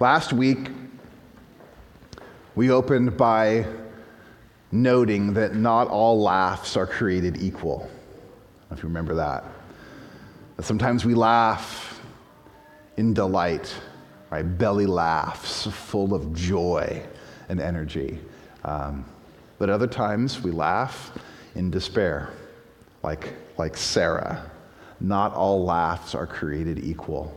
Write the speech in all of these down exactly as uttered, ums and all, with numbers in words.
Last week, we opened by noting that not all laughs are created equal. I don't know if you remember that. That sometimes we laugh in delight, right? Belly laughs full of joy and energy. Um, but other times we laugh in despair, like, like Sarah. Not all laughs are created equal.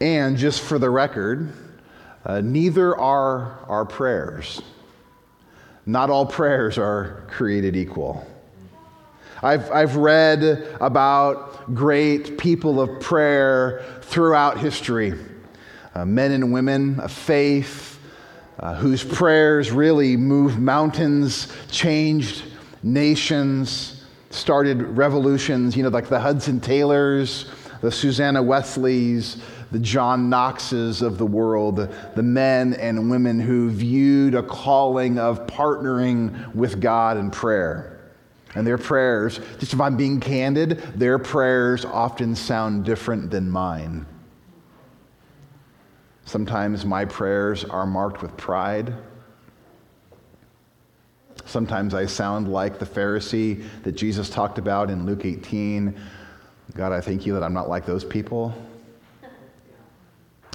And just for the record, uh, neither are our prayers. Not all prayers are created equal. I've, I've read about great people of prayer throughout history, uh, men and women of faith uh, whose prayers really moved mountains, changed nations, started revolutions, you know, like the Hudson Taylors, the Susanna Wesleys, the John Knoxes of the world, the men and women who viewed a calling of partnering with God in prayer. And their prayers, just if I'm being candid, their prayers often sound different than mine. Sometimes my prayers are marked with pride. Sometimes I sound like the Pharisee that Jesus talked about in Luke eighteen. God, I thank you that I'm not like those people.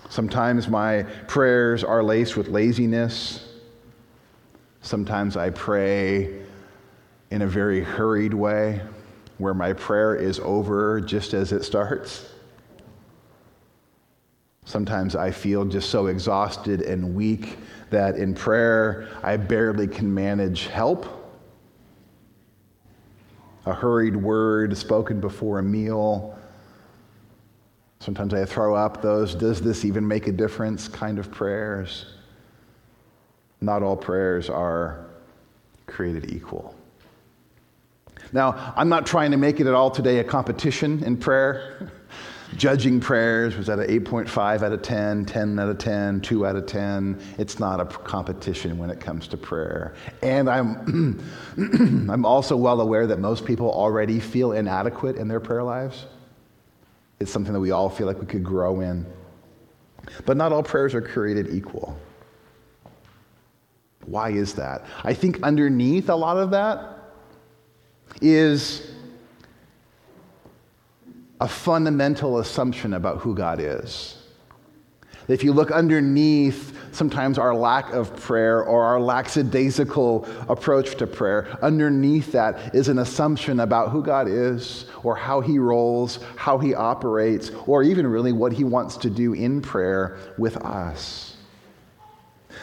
Sometimes my prayers are laced with laziness. Sometimes I pray in a very hurried way, where my prayer is over just as it starts. Sometimes I feel just so exhausted and weak that in prayer I barely can manage help. A hurried word spoken before a meal. Sometimes I throw up those, does this even make a difference kind of prayers. Not all prayers are created equal. Now, I'm not trying to make it at all today a competition in prayer. Judging prayers was at an eight point five out of ten, ten out of ten, two out of ten. It's not a competition when it comes to prayer. And I'm I'm also well aware that most people already feel inadequate in their prayer lives. It's something that we all feel like we could grow in. But not all prayers are created equal. Why is that? I think underneath a lot of that is a fundamental assumption about who God is. If you look underneath sometimes our lack of prayer or our lackadaisical approach to prayer, underneath that is an assumption about who God is or how he rolls, how he operates, or even really what he wants to do in prayer with us.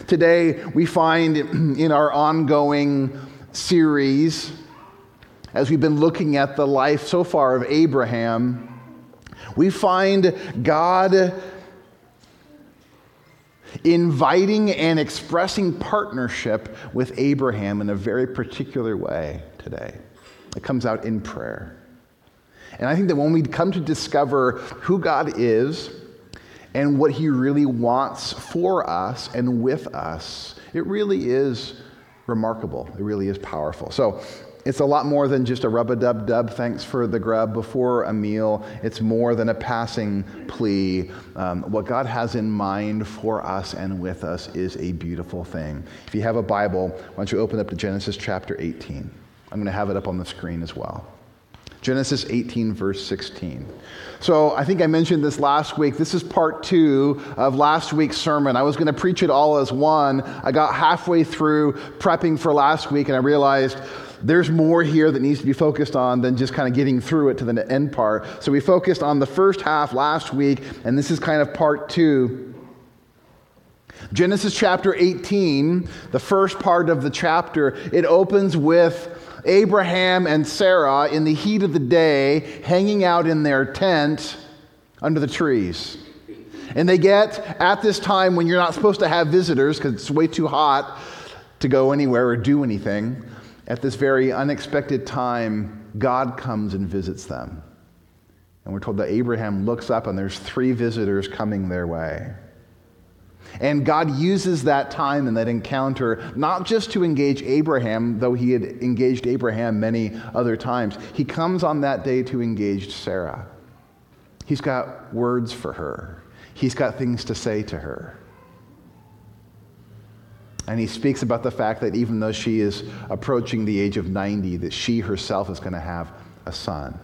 Today, we find in our ongoing series, as we've been looking at the life so far of Abraham, we find God inviting and expressing partnership with Abraham in a very particular way today. It comes out in prayer. And I think that when we come to discover who God is and what he really wants for us and with us, it really is remarkable. It really is powerful. So, it's a lot more than just a rub-a-dub-dub, thanks for the grub before a meal. It's more than a passing plea. Um, what God has in mind for us and with us is a beautiful thing. If you have a Bible, why don't you open up to Genesis chapter eighteen. I'm going to have it up on the screen as well. Genesis eighteen, verse sixteen. So I think I mentioned this last week. This is part two of last week's sermon. I was going to preach it all as one. I got halfway through prepping for last week, and I realized there's more here that needs to be focused on than just kind of getting through it to the end part. So we focused on the first half last week, and this is kind of part two. Genesis chapter eighteen, the first part of the chapter, it opens with Abraham and Sarah in the heat of the day hanging out in their tent under the trees. And they get, at this time when you're not supposed to have visitors because it's way too hot to go anywhere or do anything, at this very unexpected time, God comes and visits them. And we're told that Abraham looks up and there's three visitors coming their way. And God uses that time and that encounter not just to engage Abraham, though he had engaged Abraham many other times. He comes on that day to engage Sarah. He's got words for her. he's got things to say to her. And he speaks about the fact that even though she is approaching the age of ninety, that she herself is going to have a son.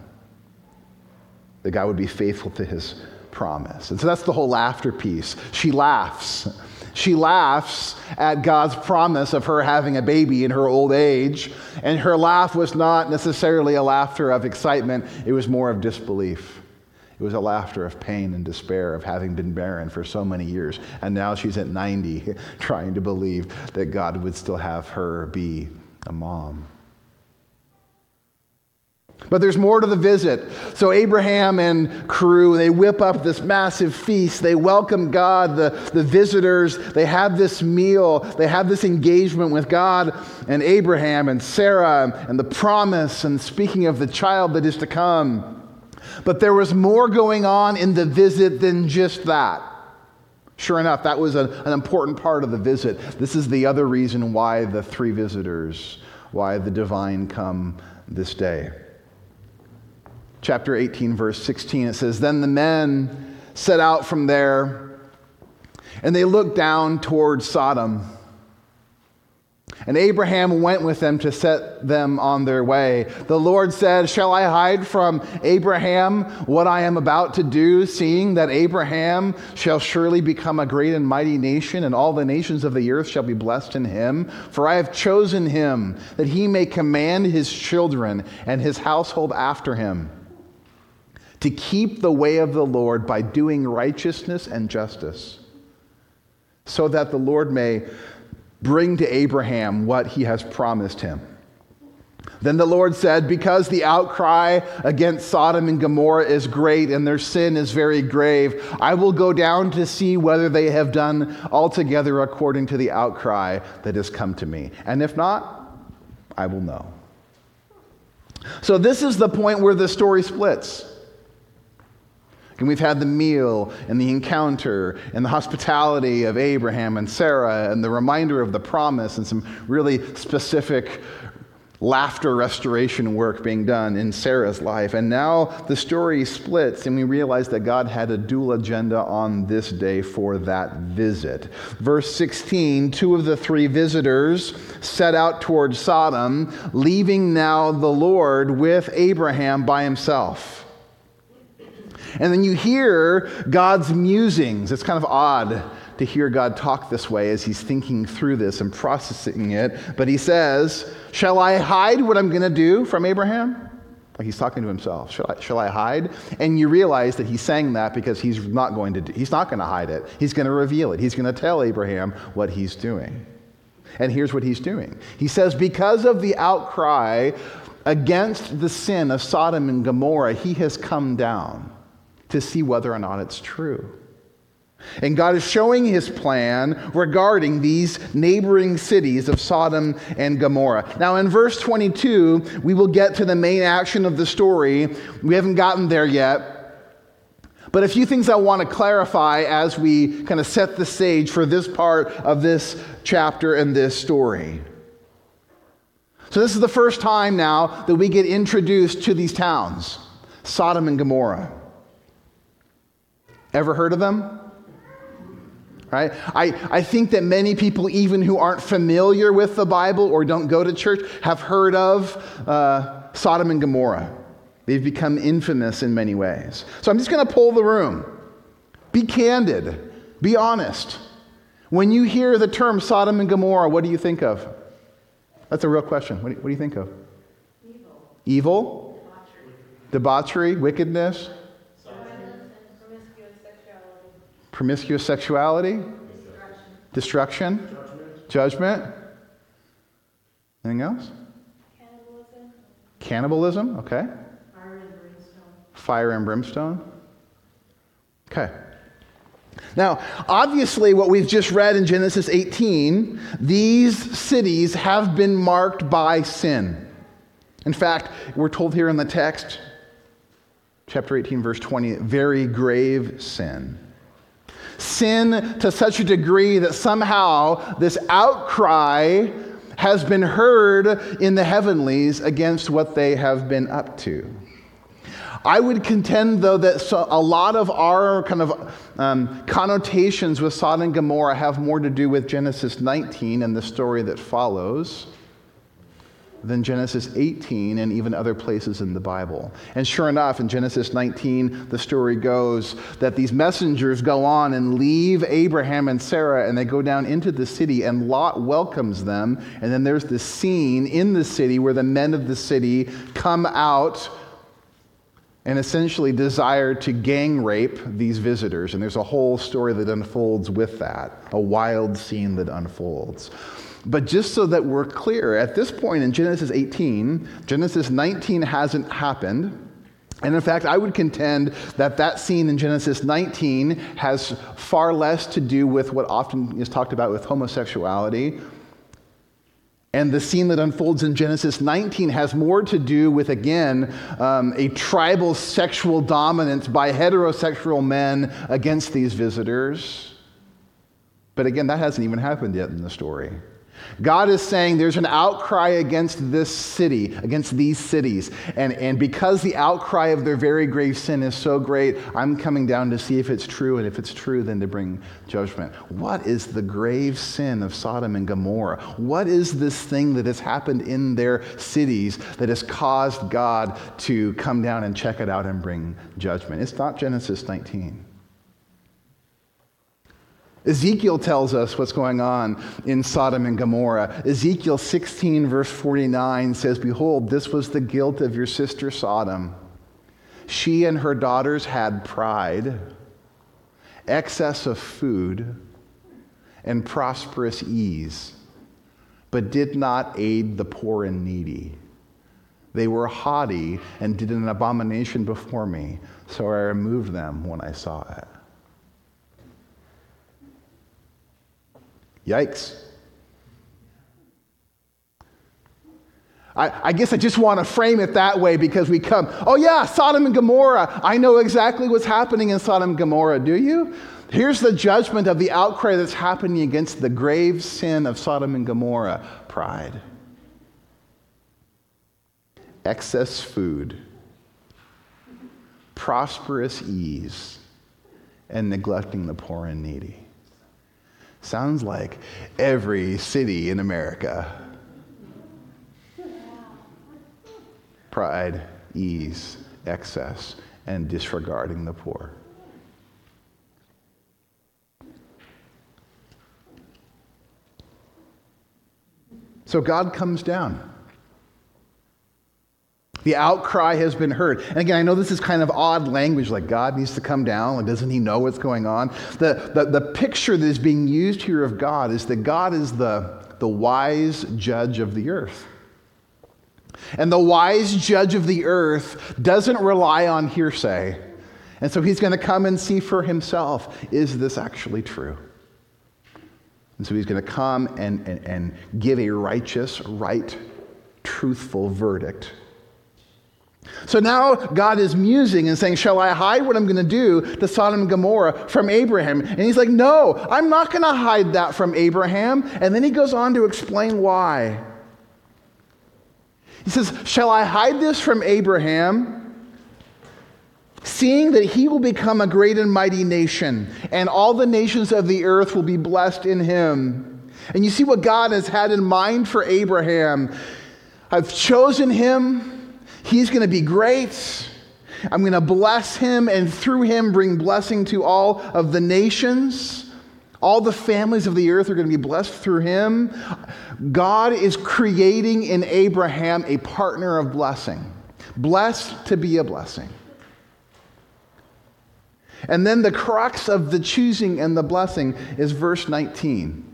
That God would be faithful to his promise. And so that's the whole laughter piece. She laughs. She laughs at God's promise of her having a baby in her old age. And her laugh was not necessarily a laughter of excitement. It was more of disbelief. It was a laughter of pain and despair of having been barren for so many years. And now she's at ninety trying to believe that God would still have her be a mom. But there's more to the visit. So Abraham and crew, they whip up this massive feast. They welcome God, the, the visitors. They have this meal. They have this engagement with God and Abraham and Sarah and the promise and speaking of the child that is to come. But there was more going on in the visit than just that. Sure enough, that was a, an important part of the visit. This is the other reason why the three visitors, why the divine come this day. Chapter eighteen, verse sixteen, it says, "Then the men set out from there, and they looked down toward Sodom. And Abraham went with them to set them on their way. The Lord said, 'Shall I hide from Abraham what I am about to do, seeing that Abraham shall surely become a great and mighty nation, and all the nations of the earth shall be blessed in him? For I have chosen him, that he may command his children and his household after him, to keep the way of the Lord by doing righteousness and justice, so that the Lord may bring to Abraham what he has promised him.' Then the Lord said, 'Because the outcry against Sodom and Gomorrah is great and their sin is very grave, I will go down to see whether they have done altogether according to the outcry that has come to me. And if not, I will know.'" So this is the point where the story splits. And we've had the meal and the encounter and the hospitality of Abraham and Sarah and the reminder of the promise and some really specific laughter restoration work being done in Sarah's life. And now the story splits and we realize that God had a dual agenda on this day for that visit. Verse sixteen, two of the three visitors set out toward Sodom, leaving now the Lord with Abraham by himself. And then you hear God's musings. It's kind of odd to hear God talk this way as he's thinking through this and processing it. But he says, "Shall I hide what I'm going to do from Abraham?" Like he's talking to himself. Shall I, shall I hide? And you realize that he's saying that because he's not going to do, he's not going to hide it. He's going to reveal it. He's going to tell Abraham what he's doing. And here's what he's doing. He says, because of the outcry against the sin of Sodom and Gomorrah, he has come down to see whether or not it's true. And God is showing his plan regarding these neighboring cities of Sodom and Gomorrah. Now in verse twenty-two, we will get to the main action of the story. We haven't gotten there yet. But a few things I want to clarify as we kind of set the stage for this part of this chapter and this story. So this is the first time now that we get introduced to these towns, Sodom and Gomorrah. Ever heard of them? Right? I, I think that many people, even who aren't familiar with the Bible or don't go to church, have heard of uh, Sodom and Gomorrah. They've become infamous in many ways. So I'm just going to poll the room. Be candid. Be honest. When you hear the term Sodom and Gomorrah, what do you think of? That's a real question. What do you, what do you think of? Evil. Evil? Debauchery. Debauchery, wickedness. Promiscuous sexuality, destruction, destruction. Judgment. Judgment, anything else? Cannibalism. Cannibalism, okay. Fire and brimstone. Fire and brimstone, okay. Now, obviously what we've just read in Genesis eighteen, these cities have been marked by sin. In fact, we're told here in the text, chapter eighteen, verse twenty, very grave sin. Sin to such a degree that somehow this outcry has been heard in the heavenlies against what they have been up to. I would contend, though, that so a lot of our kind of um, connotations with Sodom and Gomorrah have more to do with Genesis nineteen and the story that follows than Genesis eighteen and even other places in the Bible. And sure enough, in Genesis nineteen, the story goes that these messengers go on and leave Abraham and Sarah, and they go down into the city, and Lot welcomes them. And then there's this scene in the city where the men of the city come out and essentially desire to gang rape these visitors. And there's a whole story that unfolds with that, a wild scene that unfolds. But just so that we're clear, at this point in Genesis eighteen, Genesis nineteen hasn't happened. And in fact, I would contend that that scene in Genesis nineteen has far less to do with what often is talked about with homosexuality. And the scene that unfolds in Genesis nineteen has more to do with, again, um, a tribal sexual dominance by heterosexual men against these visitors. But again, that hasn't even happened yet in the story. God is saying there's an outcry against this city, against these cities. And, and because the outcry of their very grave sin is so great, I'm coming down to see if it's true, and if it's true, then to bring judgment. What is the grave sin of Sodom and Gomorrah? What is this thing that has happened in their cities that has caused God to come down and check it out and bring judgment? It's not Genesis nineteen. Ezekiel tells us what's going on in Sodom and Gomorrah. Ezekiel sixteen, verse forty-nine says, "Behold, this was the guilt of your sister Sodom. She and her daughters had pride, excess of food, and prosperous ease, but did not aid the poor and needy. They were haughty and did an abomination before me, so I removed them when I saw it." Yikes. I, I guess I just want to frame it that way because we come, oh yeah, Sodom and Gomorrah. I know exactly what's happening in Sodom and Gomorrah, do you? Here's the judgment of the outcry that's happening against the grave sin of Sodom and Gomorrah. Pride. Excess food. Prosperous ease. And neglecting the poor and needy. Sounds like every city in America. Pride, ease, excess, and disregarding the poor. So God comes down. The outcry has been heard. And again, I know this is kind of odd language, like God needs to come down, like doesn't he know what's going on? The, the, the picture that is being used here of God is that God is the, the wise judge of the earth. And the wise judge of the earth doesn't rely on hearsay. And so he's going to come and see for himself, is this actually true? And so he's going to come and, and, and give a righteous, right, truthful verdict. So now God is musing and saying, shall I hide what I'm going to do to Sodom and Gomorrah from Abraham? And he's like, no, I'm not going to hide that from Abraham. And then he goes on to explain why. He says, shall I hide this from Abraham? Seeing that he will become a great and mighty nation, and all the nations of the earth will be blessed in him. And you see what God has had in mind for Abraham. I've chosen him. He's going to be great. I'm going to bless him, and through him bring blessing to all of the nations. All the families of the earth are going to be blessed through him. God is creating in Abraham a partner of blessing. Blessed to be a blessing. And then the crux of the choosing and the blessing is verse nineteen.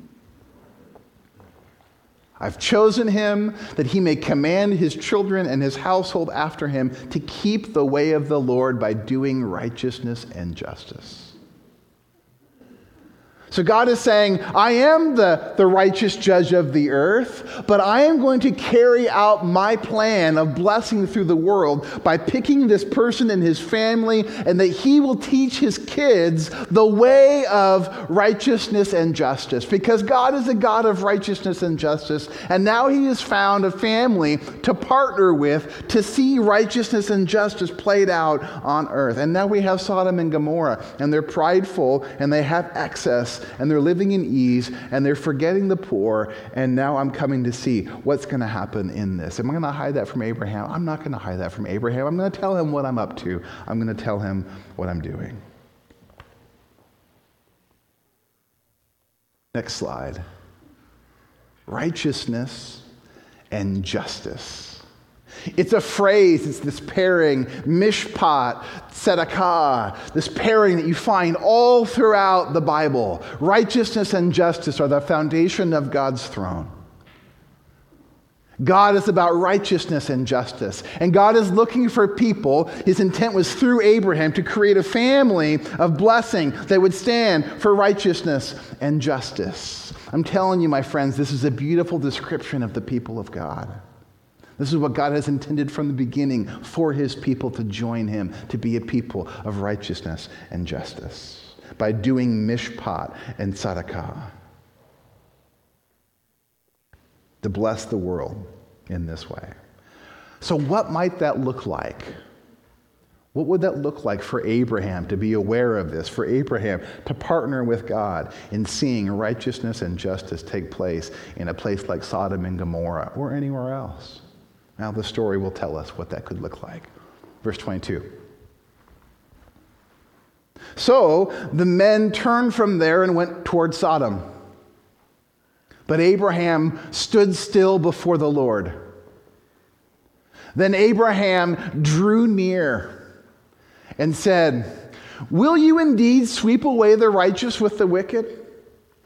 I've chosen him that he may command his children and his household after him to keep the way of the Lord by doing righteousness and justice. So God is saying, I am the, the righteous judge of the earth, but I am going to carry out my plan of blessing through the world by picking this person and his family, and that he will teach his kids the way of righteousness and justice, because God is a God of righteousness and justice, and now he has found a family to partner with to see righteousness and justice played out on earth. And now we have Sodom and Gomorrah, and they're prideful, and they have excess, and they're living in ease, and they're forgetting the poor, and now I'm coming to see what's going to happen in this. Am I going to hide that from Abraham? I'm not going to hide that from Abraham. I'm going to tell him what I'm up to. I'm going to tell him what I'm doing. Next slide. Righteousness and justice. It's a phrase, it's this pairing, mishpat, tzedakah, this pairing that you find all throughout the Bible. Righteousness and justice are the foundation of God's throne. God is about righteousness and justice. And God is looking for people. His intent was through Abraham to create a family of blessing that would stand for righteousness and justice. I'm telling you, my friends, this is a beautiful description of the people of God. This is what God has intended from the beginning for his people to join him, to be a people of righteousness and justice by doing mishpat and tzedakah, to bless the world in this way. So what might that look like? What would that look like for Abraham to be aware of this, for Abraham to partner with God in seeing righteousness and justice take place in a place like Sodom and Gomorrah or anywhere else? Now the story will tell us what that could look like. Verse twenty-two. So the men turned from there and went toward Sodom. But Abraham stood still before the Lord. Then Abraham drew near and said, "Will you indeed sweep away the righteous with the wicked?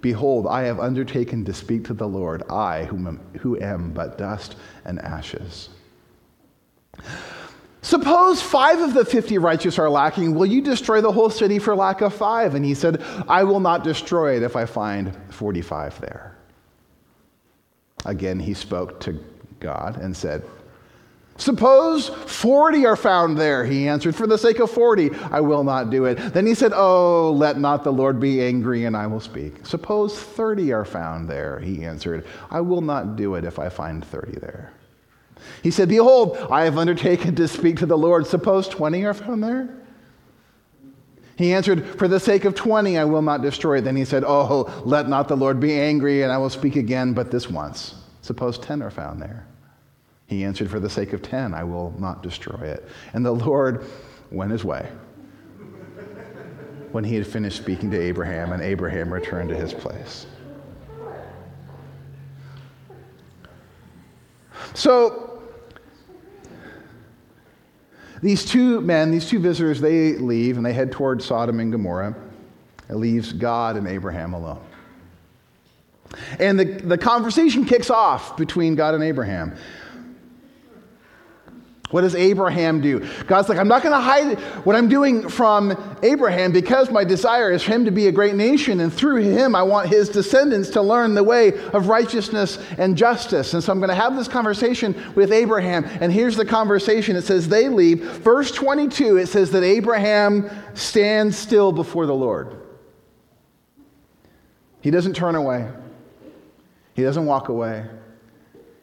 "Behold, I have undertaken to speak to the Lord, I whom am, who am but dust and ashes. Suppose five of the fifty righteous are lacking. Will you destroy the whole city for lack of five?" And he said, "I will not destroy it if I find forty-five there." Again, he spoke to God and said, "Suppose forty are found there," he answered. "For the sake of forty, I will not do it." Then he said, "Oh, let not the Lord be angry, and I will speak." "Suppose thirty are found there," he answered. "I will not do it if I find thirty there." He said, "Behold, I have undertaken to speak to the Lord. Suppose twenty are found there?" He answered, "For the sake of twenty, I will not destroy it." Then he said, "Oh, let not the Lord be angry, and I will speak again, but this once. Suppose ten are found there." He answered, "For the sake of ten, I will not destroy it." And the Lord went his way when he had finished speaking to Abraham, and Abraham returned to his place. So these two men, these two visitors, they leave and they head toward Sodom and Gomorrah. It leaves God and Abraham alone. And the, the conversation kicks off between God and Abraham. What does Abraham do? God's like, "I'm not going to hide what I'm doing from Abraham, because my desire is for him to be a great nation, and through him I want his descendants to learn the way of righteousness and justice. And so I'm going to have this conversation with Abraham." And here's the conversation. It says they leave. Verse twenty-two, it says that Abraham stands still before the Lord. He doesn't turn away. He doesn't walk away.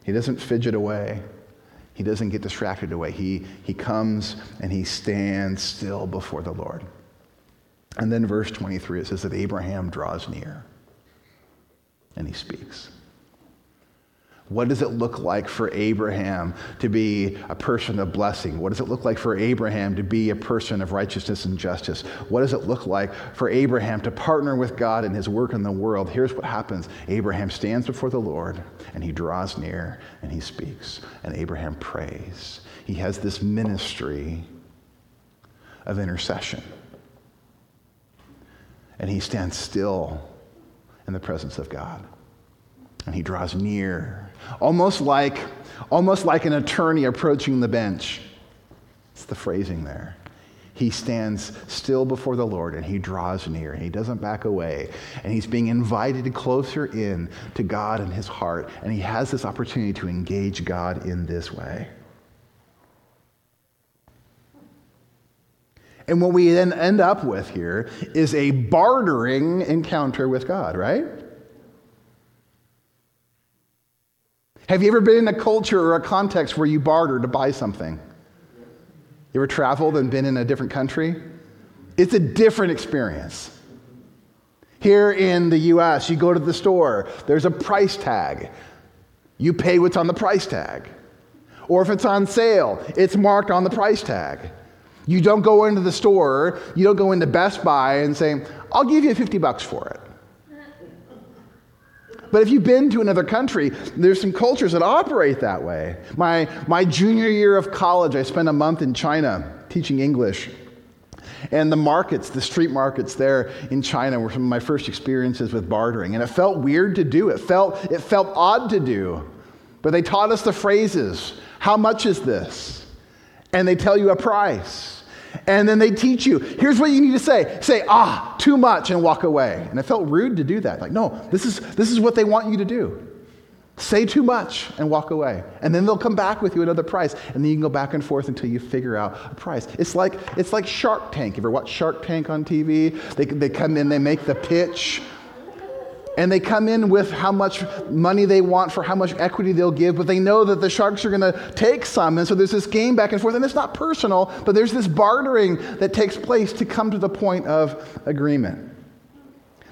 He doesn't fidget away. He doesn't get distracted away. He, he comes and he stands still before the Lord. And then verse twenty-three, it says that Abraham draws near and he speaks. What does it look like for Abraham to be a person of blessing? What does it look like for Abraham to be a person of righteousness and justice? What does it look like for Abraham to partner with God in his work in the world? Here's what happens. Abraham stands before the Lord, and he draws near, and he speaks, and Abraham prays. He has this ministry of intercession. And he stands still in the presence of God. And he draws near, almost like, almost like an attorney approaching the bench. It's the phrasing there. He stands still before the Lord, and he draws near, and he doesn't back away. And he's being invited closer in to God and his heart, and he has this opportunity to engage God in this way. And what we then end up with here is a bartering encounter with God, right? Have you ever been in a culture or a context where you barter to buy something? You ever traveled and been in a different country? It's a different experience. Here in the U S, you go to the store, there's a price tag. You pay what's on the price tag. Or if it's on sale, it's marked on the price tag. You don't go into the store, you don't go into Best Buy and say, I'll give you fifty bucks for it. But if you've been to another country, there's some cultures that operate that way. My my junior year of college, I spent a month in China teaching English. And the markets, the street markets there in China were some of my first experiences with bartering. And it felt weird to do. It felt, it felt odd to do. But they taught us the phrases. How much is this? And they tell you a price. And then they teach you, here's what you need to say. Say, ah, too much, and walk away. And it felt rude to do that. Like, no, this is this is what they want you to do. Say too much and walk away. And then they'll come back with you another price. And then you can go back and forth until you figure out a price. It's like it's like Shark Tank. You ever watch Shark Tank on T V? They they come in, they make the pitch. And they come in with how much money they want for how much equity they'll give, but they know that the sharks are going to take some. And so there's this game back and forth, and it's not personal, but there's this bartering that takes place to come to the point of agreement.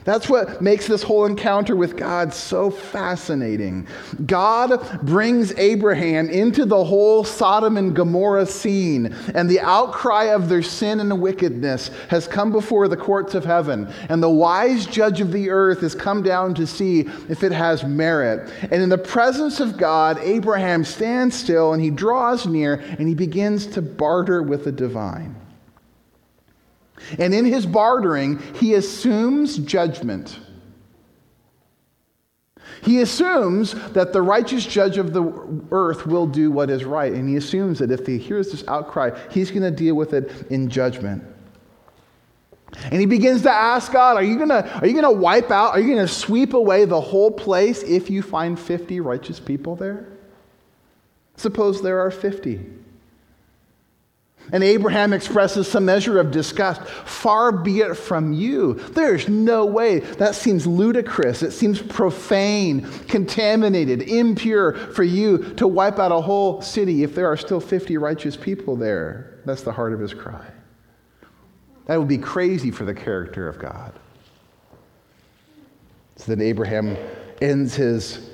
That's what makes this whole encounter with God so fascinating. God brings Abraham into the whole Sodom and Gomorrah scene, and the outcry of their sin and wickedness has come before the courts of heaven, and the wise judge of the earth has come down to see if it has merit. And in the presence of God, Abraham stands still, and he draws near, and he begins to barter with the divine. And in his bartering, he assumes judgment. He assumes that the righteous judge of the earth will do what is right. And he assumes that if he hears this outcry, he's going to deal with it in judgment. And he begins to ask God, are you going to, are you going to wipe out, are you going to sweep away the whole place if you find fifty righteous people there? Suppose there are fifty. And Abraham expresses some measure of disgust. Far be it from you. There's no way. That seems ludicrous. It seems profane, contaminated, impure for you to wipe out a whole city if there are still fifty righteous people there. That's the heart of his cry. That would be crazy for the character of God. So then Abraham ends his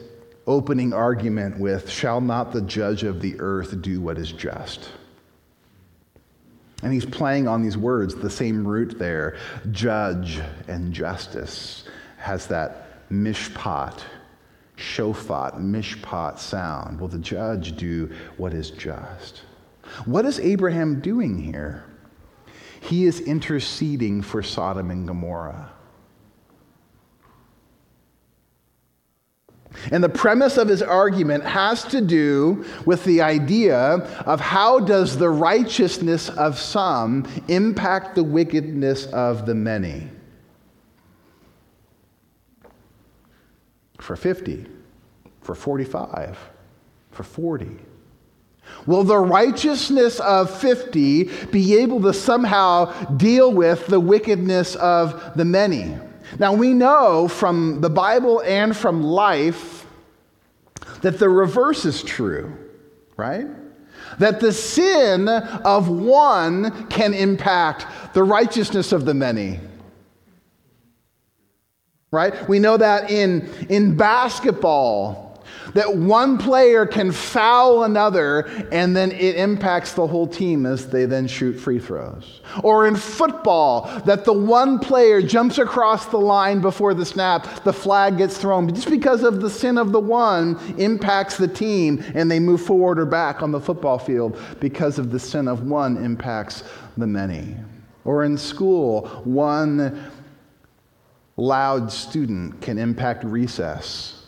opening argument with, "Shall not the judge of the earth do what is just?" And he's playing on these words, the same root there. Judge and justice has that mishpat, shofat, mishpat sound. Will the judge do what is just? What is Abraham doing here? He is interceding for Sodom and Gomorrah. And the premise of his argument has to do with the idea of how does the righteousness of some impact the wickedness of the many? For fifty, for forty-five, for forty. Will the righteousness of fifty be able to somehow deal with the wickedness of the many? Now, we know from the Bible and from life that the reverse is true, right? That the sin of one can impact the righteousness of the many, right? We know that in, in basketball, that one player can foul another and then it impacts the whole team as they then shoot free throws. Or in football, that the one player jumps across the line before the snap, the flag gets thrown. But just because of the sin of the one impacts the team and they move forward or back on the football field because of the sin of one impacts the many. Or in school, one loud student can impact recess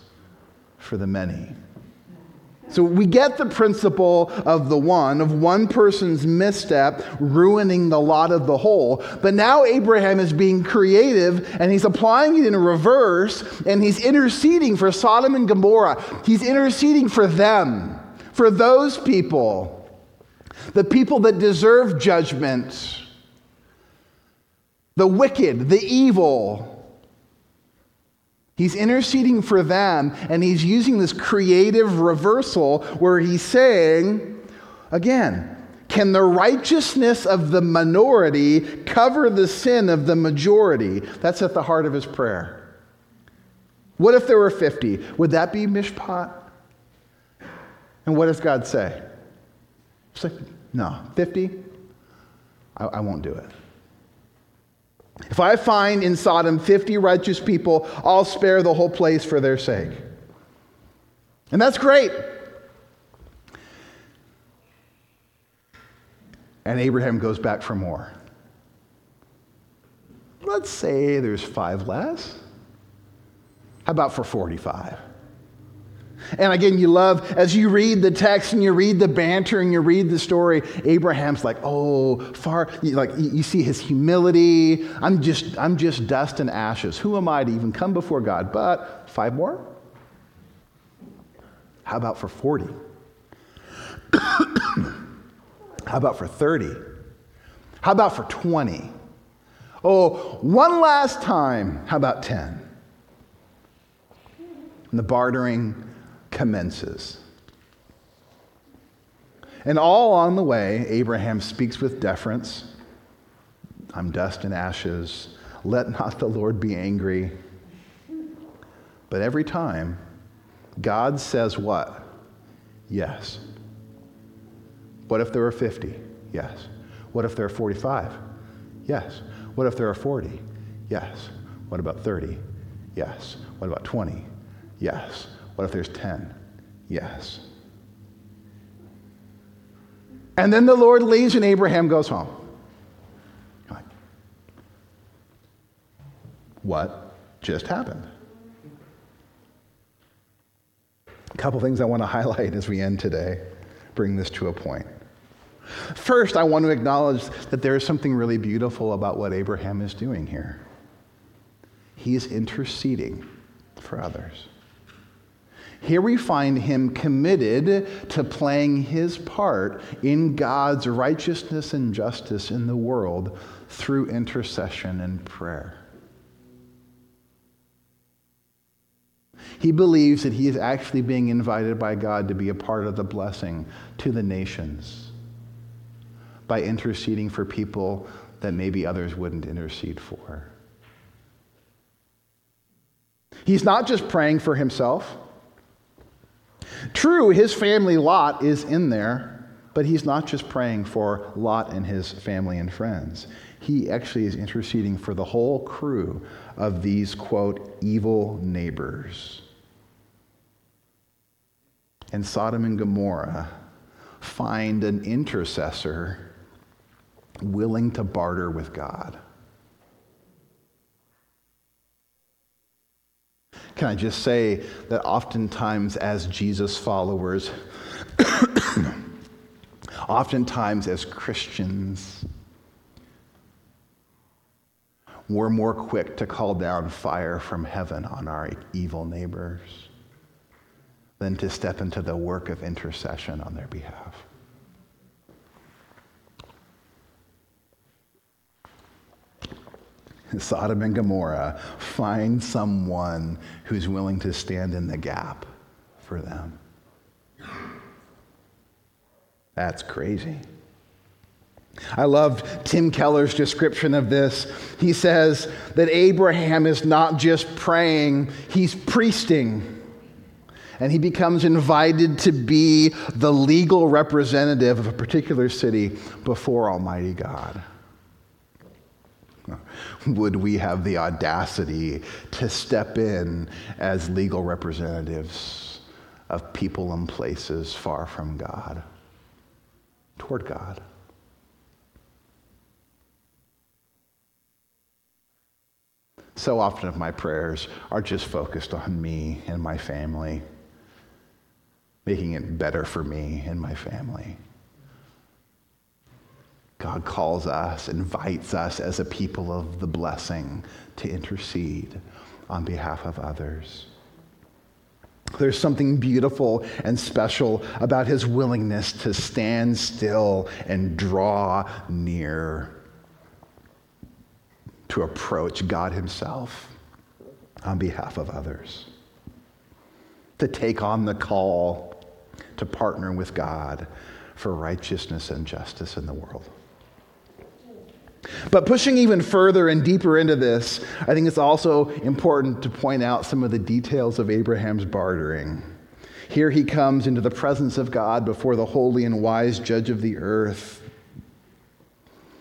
for the many. So we get the principle of the one, of one person's misstep ruining the lot of the whole. But now Abraham is being creative, and he's applying it in reverse, and he's interceding for Sodom and Gomorrah. He's interceding for them, for those people, the people that deserve judgment, the wicked, the evil. He's interceding for them, and he's using this creative reversal where he's saying, again, can the righteousness of the minority cover the sin of the majority? That's at the heart of his prayer. What if there were fifty? Would that be mishpat? And what does God say? It's like, no, fifty? I, I won't do it. If I find in Sodom fifty righteous people, I'll spare the whole place for their sake. And that's great. And Abraham goes back for more. Let's say there's five less. How about for forty-five? And again, you love, as you read the text and you read the banter and you read the story, Abraham's like, oh, far, like you see his humility. I'm just, I'm just dust and ashes. Who am I to even come before God? But five more? How about for forty? How about for thirty? How about for twenty? Oh, one last time. How about ten? And the bartering commences. And all on the way, Abraham speaks with deference. I'm dust and ashes. Let not the Lord be angry. But every time, God says what? Yes. What if there are fifty? Yes. What if there are forty-five? Yes. What if there are forty? Yes. What about thirty? Yes. What about twenty? Yes. What if there's ten? Yes. And then the Lord leaves and Abraham goes home. You're like, what just happened? A couple things I want to highlight as we end today, bring this to a point. First, I want to acknowledge that there is something really beautiful about what Abraham is doing here. He is interceding for others. Here we find him committed to playing his part in God's righteousness and justice in the world through intercession and prayer. He believes that he is actually being invited by God to be a part of the blessing to the nations by interceding for people that maybe others wouldn't intercede for. He's not just praying for himself. True, his family Lot is in there, but he's not just praying for Lot and his family and friends. He actually is interceding for the whole crew of these, quote, evil neighbors. And Sodom and Gomorrah find an intercessor willing to barter with God. Can I just say that oftentimes as Jesus followers, oftentimes as Christians, we're more quick to call down fire from heaven on our evil neighbors than to step into the work of intercession on their behalf. Sodom and Gomorrah, find someone who's willing to stand in the gap for them. That's crazy. I love Tim Keller's description of this. He says that Abraham is not just praying, he's priesting. and he becomes invited to be the legal representative of a particular city before Almighty God. Would we have the audacity to step in as legal representatives of people and places far from God, toward God? So often of my prayers are just focused on me and my family, making it better for me and my family. God calls us, invites us as a people of the blessing to intercede on behalf of others. There's something beautiful and special about his willingness to stand still and draw near, to approach God himself on behalf of others, to take on the call to partner with God for righteousness and justice in the world. But pushing even further and deeper into this, I think it's also important to point out some of the details of Abraham's bartering. Here he comes into the presence of God before the holy and wise judge of the earth.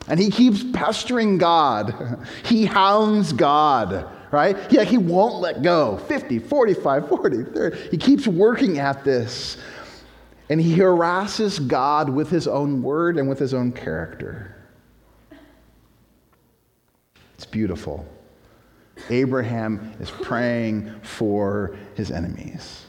And he keeps pestering God. He hounds God, right? Yeah, he won't let go. fifty, forty-five, forty, thirty. He keeps working at this. And he harasses God with his own word and with his own character. It's beautiful. Abraham is praying for his enemies.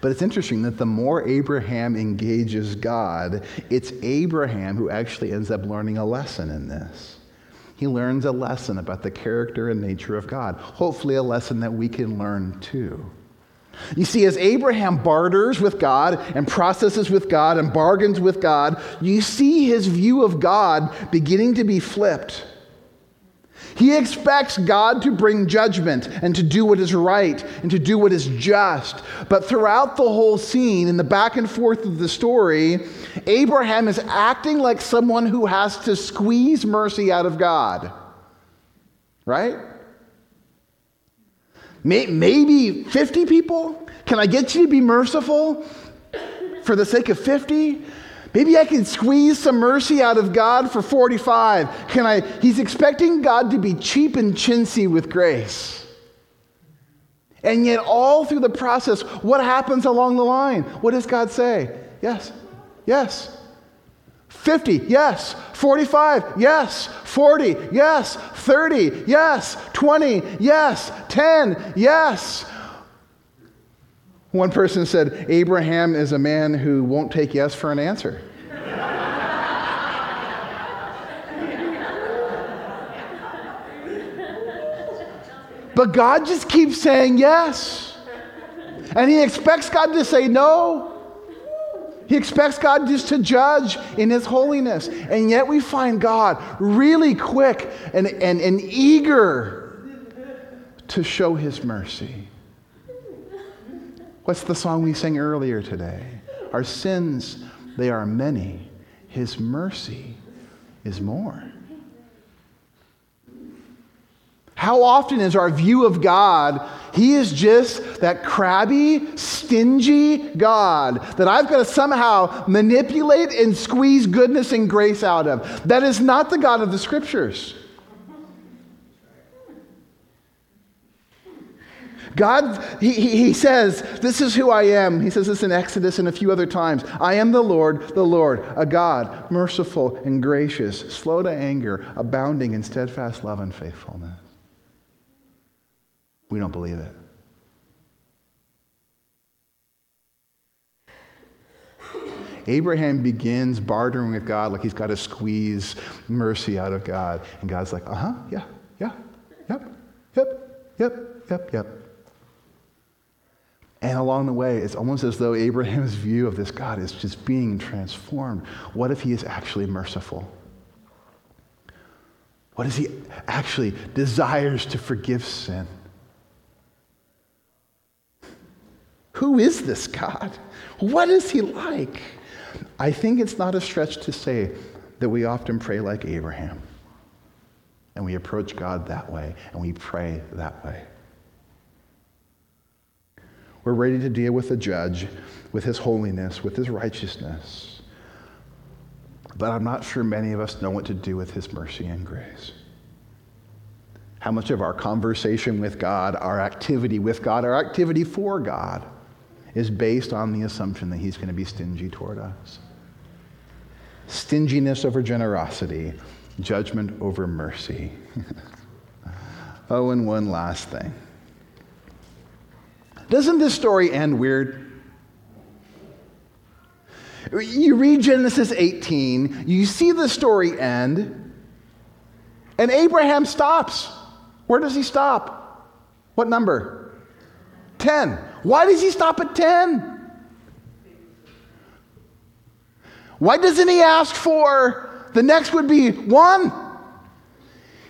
But it's interesting that the more Abraham engages God, it's Abraham who actually ends up learning a lesson in this. He learns a lesson about the character and nature of God, hopefully a lesson that we can learn too. You see, as Abraham barters with God and processes with God and bargains with God, you see his view of God beginning to be flipped. He expects God to bring judgment and to do what is right and to do what is just. But throughout the whole scene, in the back and forth of the story, Abraham is acting like someone who has to squeeze mercy out of God. Right? Maybe fifty people? Can I get you to be merciful for the sake of fifty? Maybe I can squeeze some mercy out of God for forty-five. Can I? He's expecting God to be cheap and chintzy with grace. And yet all through the process, what happens along the line? What does God say? Yes, yes. fifty, yes. forty-five, yes. forty, yes. thirty, yes. twenty, yes. ten, yes. One person said, Abraham is a man who won't take yes for an answer. But God just keeps saying yes. And he expects God to say no. He expects God just to judge in his holiness. And yet we find God really quick and, and, and eager to show his mercy. What's the song we sang earlier today? Our sins, they are many. His mercy is more. How often is our view of God, he is just that crabby, stingy God that I've got to somehow manipulate and squeeze goodness and grace out of. That is not the God of the Scriptures. God, he, he, he says, this is who I am. He says this in Exodus and a few other times. I am the Lord, the Lord, a God, merciful and gracious, slow to anger, abounding in steadfast love and faithfulness. We don't believe it. Abraham begins bartering with God like he's got to squeeze mercy out of God. And God's like, uh-huh, yeah, yeah, yep, yep, yep, yep, yep. And along the way, it's almost as though Abraham's view of this God is just being transformed. What if he is actually merciful? What if he actually desires to forgive sin? Who is this God? What is he like? I think it's not a stretch to say that we often pray like Abraham. And we approach God that way, and we pray that way. We're ready to deal with the judge, with his holiness, with his righteousness. But I'm not sure many of us know what to do with his mercy and grace. How much of our conversation with God, our activity with God, our activity for God is based on the assumption that he's going to be stingy toward us. Stinginess over generosity, judgment over mercy. Oh, and one last thing. Doesn't this story end weird? You read Genesis eighteen, you see the story end, and Abraham stops. Where does he stop? What number? ten. Why does he stop at ten? Why doesn't he ask for, the next would be one?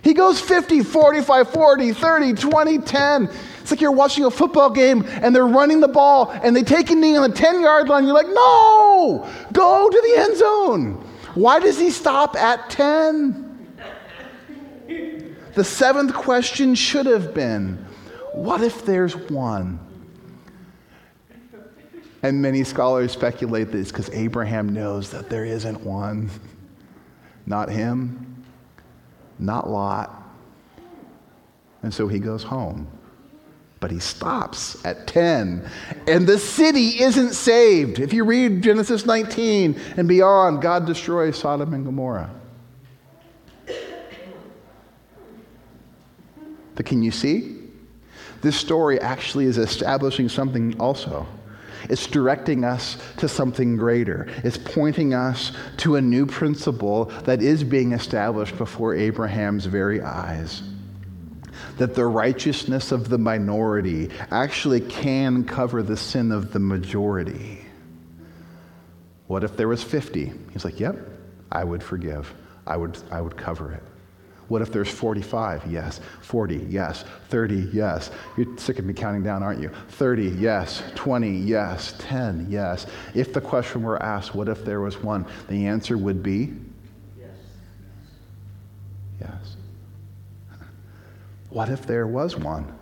He goes fifty, forty-five, forty, thirty, twenty, ten. It's like you're watching a football game and they're running the ball and they take a knee on the ten-yard line. You're like, no, go to the end zone. Why does he stop at ten? The seventh question should have been, what if there's one? And many scholars speculate that it's because Abraham knows that there isn't one. Not him, not Lot. And so he goes home. But he stops at ten. And the city isn't saved. If you read Genesis nineteen and beyond, God destroys Sodom and Gomorrah. But can you see? This story actually is establishing something also. It's directing us to something greater. It's pointing us to a new principle that is being established before Abraham's very eyes. That the righteousness of the minority actually can cover the sin of the majority. What if there was fifty? He's like, yep, I would forgive. I would, I would cover it. What if there's forty-five? Yes. forty? Yes. thirty? Yes. You're sick of me counting down, aren't you? thirty? Yes. twenty? Yes. ten? Yes. If the question were asked, what if there was one? The answer would be? Yes. Yes. What if there was one?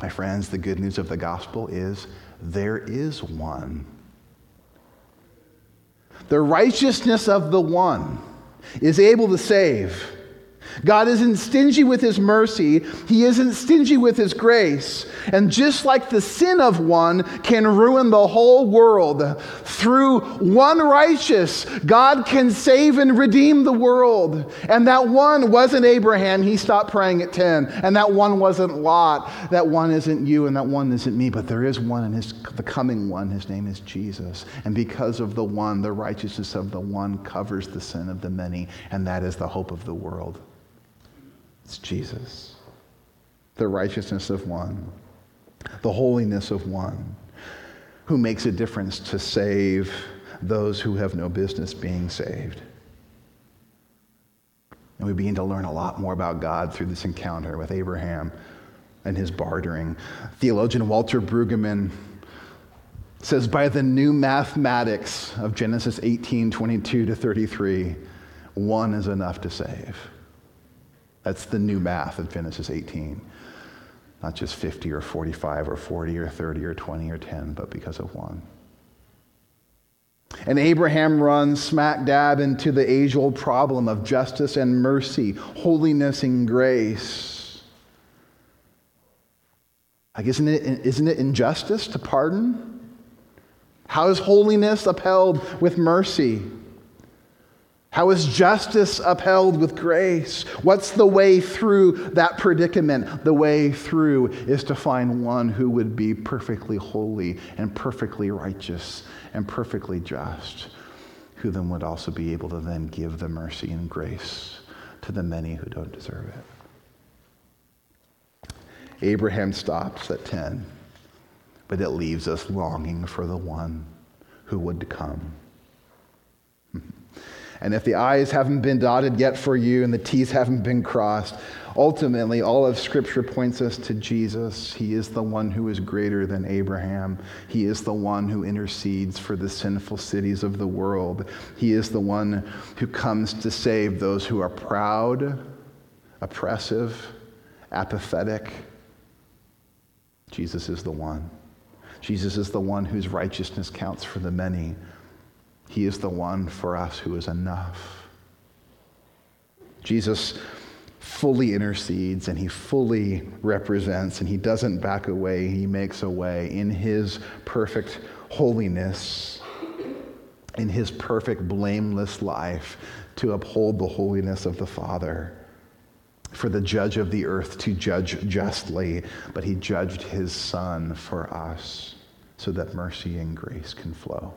My friends, the good news of the gospel is there is one. The righteousness of the one is able to save. God isn't stingy with his mercy. He isn't stingy with his grace. And just like the sin of one can ruin the whole world, through one righteous, God can save and redeem the world. And that one wasn't Abraham. He stopped praying at ten. And that one wasn't Lot. That one isn't you, and that one isn't me. But there is one, and his, the coming one, his name is Jesus. And because of the one, the righteousness of the one covers the sin of the many. And that is the hope of the world. It's Jesus, the righteousness of one, the holiness of one, who makes a difference to save those who have no business being saved. And we begin to learn a lot more about God through this encounter with Abraham and his bartering. Theologian Walter Brueggemann says, by the new mathematics of Genesis eighteen, twenty-two to thirty-three, one is enough to save. That's the new math of Genesis eighteen. Not just fifty or forty-five or forty or thirty or twenty or ten, but because of one. And Abraham runs smack dab into the age-old problem of justice and mercy, holiness and grace. Like, isn't it, isn't it injustice to pardon? How is holiness upheld with mercy? How is justice upheld with grace? What's the way through that predicament? The way through is to find one who would be perfectly holy and perfectly righteous and perfectly just, who then would also be able to then give the mercy and grace to the many who don't deserve it. Abraham stops at ten, but it leaves us longing for the one who would come. And if the I's haven't been dotted yet for you and the T's haven't been crossed, ultimately all of Scripture points us to Jesus. He is the one who is greater than Abraham. He is the one who intercedes for the sinful cities of the world. He is the one who comes to save those who are proud, oppressive, apathetic, Jesus is the one. Jesus is the one whose righteousness counts for the many. He is the one for us who is enough. Jesus fully intercedes, and he fully represents, and he doesn't back away. He makes a way in his perfect holiness, in his perfect blameless life, to uphold the holiness of the Father, for the judge of the earth to judge justly, but he judged his Son for us so that mercy and grace can flow.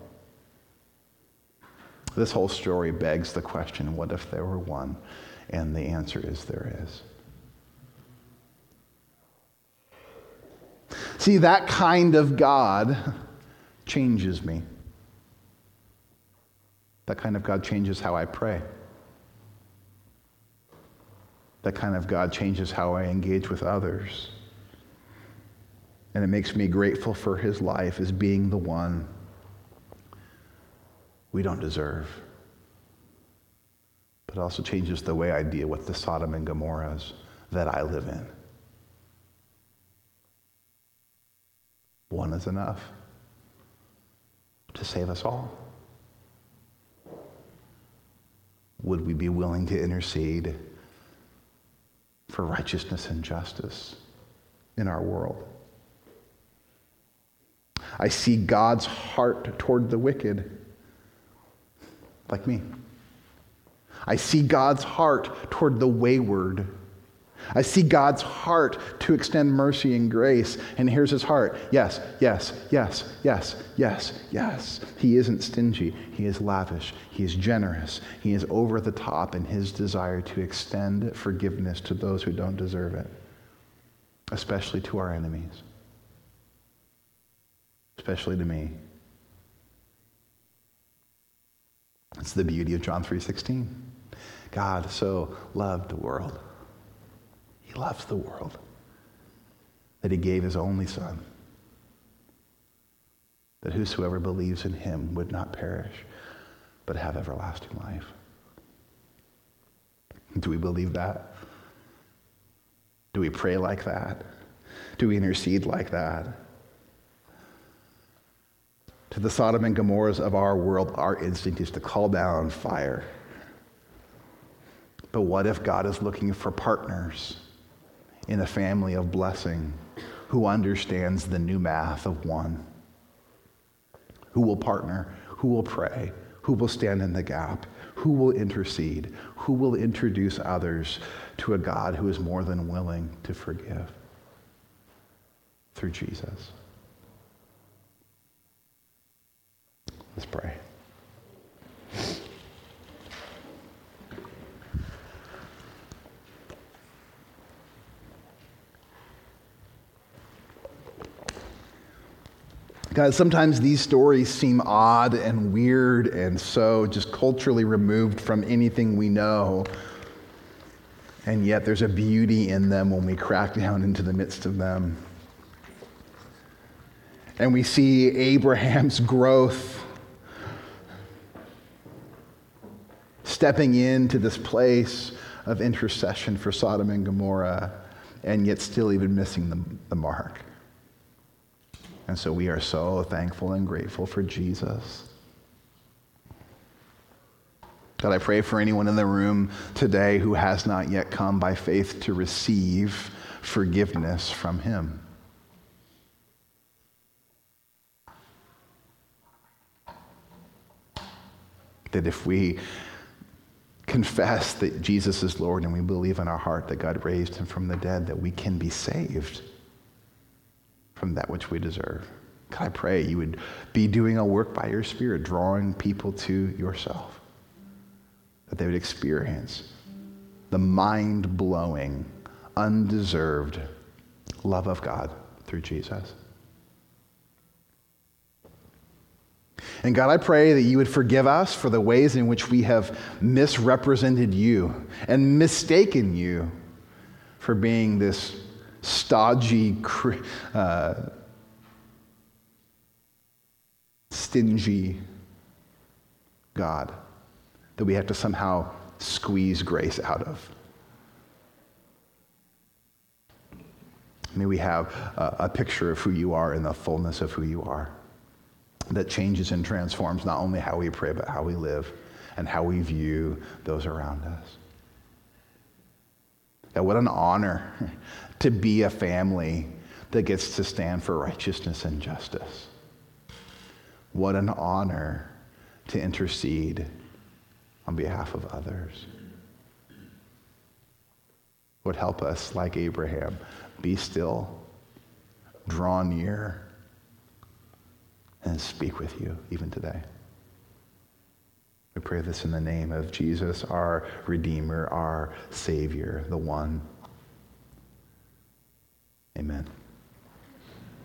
This whole story begs the question, what if there were one? And the answer is, there is. See, that kind of God changes me. That kind of God changes how I pray. That kind of God changes how I engage with others. And it makes me grateful for his life as being the one we don't deserve. But it also changes the way I deal with the Sodom and Gomorrahs that I live in. One is enough to save us all. Would we be willing to intercede for righteousness and justice in our world? I see God's heart toward the wicked, like me. I see God's heart toward the wayward. I see God's heart to extend mercy and grace, and here's his heart. Yes, yes, yes, yes, yes, yes. He isn't stingy. He is lavish. He is generous. He is over the top in his desire to extend forgiveness to those who don't deserve it, especially to our enemies, especially to me. It's the beauty of John three sixteen. God so loved the world. He loves the world that he gave his only Son, that whosoever believes in him would not perish, but have everlasting life. Do we believe that? Do we pray like that? Do we intercede like that? To the Sodom and Gomorrahs of our world, our instinct is to call down fire. But what if God is looking for partners in a family of blessing who understands the new math of one, who will partner, who will pray, who will stand in the gap, who will intercede, who will introduce others to a God who is more than willing to forgive through Jesus? Let's pray. Guys, sometimes these stories seem odd and weird and so just culturally removed from anything we know. And yet there's a beauty in them when we crack down into the midst of them. And we see Abraham's growth, stepping into this place of intercession for Sodom and Gomorrah, and yet still even missing the, the mark. And so we are so thankful and grateful for Jesus. God, I pray for anyone in the room today who has not yet come by faith to receive forgiveness from him. That if we confess that Jesus is Lord and we believe in our heart that God raised him from the dead, that we can be saved from that which we deserve. God, I pray you would be doing a work by your Spirit, drawing people to yourself, that they would experience the mind-blowing, undeserved love of God through Jesus. And God, I pray that you would forgive us for the ways in which we have misrepresented you and mistaken you for being this stodgy, uh, stingy God that we have to somehow squeeze grace out of. May we have a, a picture of who you are in the fullness of who you are, that changes and transforms not only how we pray, but how we live and how we view those around us. And what an honor to be a family that gets to stand for righteousness and justice. What an honor to intercede on behalf of others. Would help us, like Abraham, be still, draw near, and speak with you even today. We pray this in the name of Jesus, our Redeemer, our Savior, the one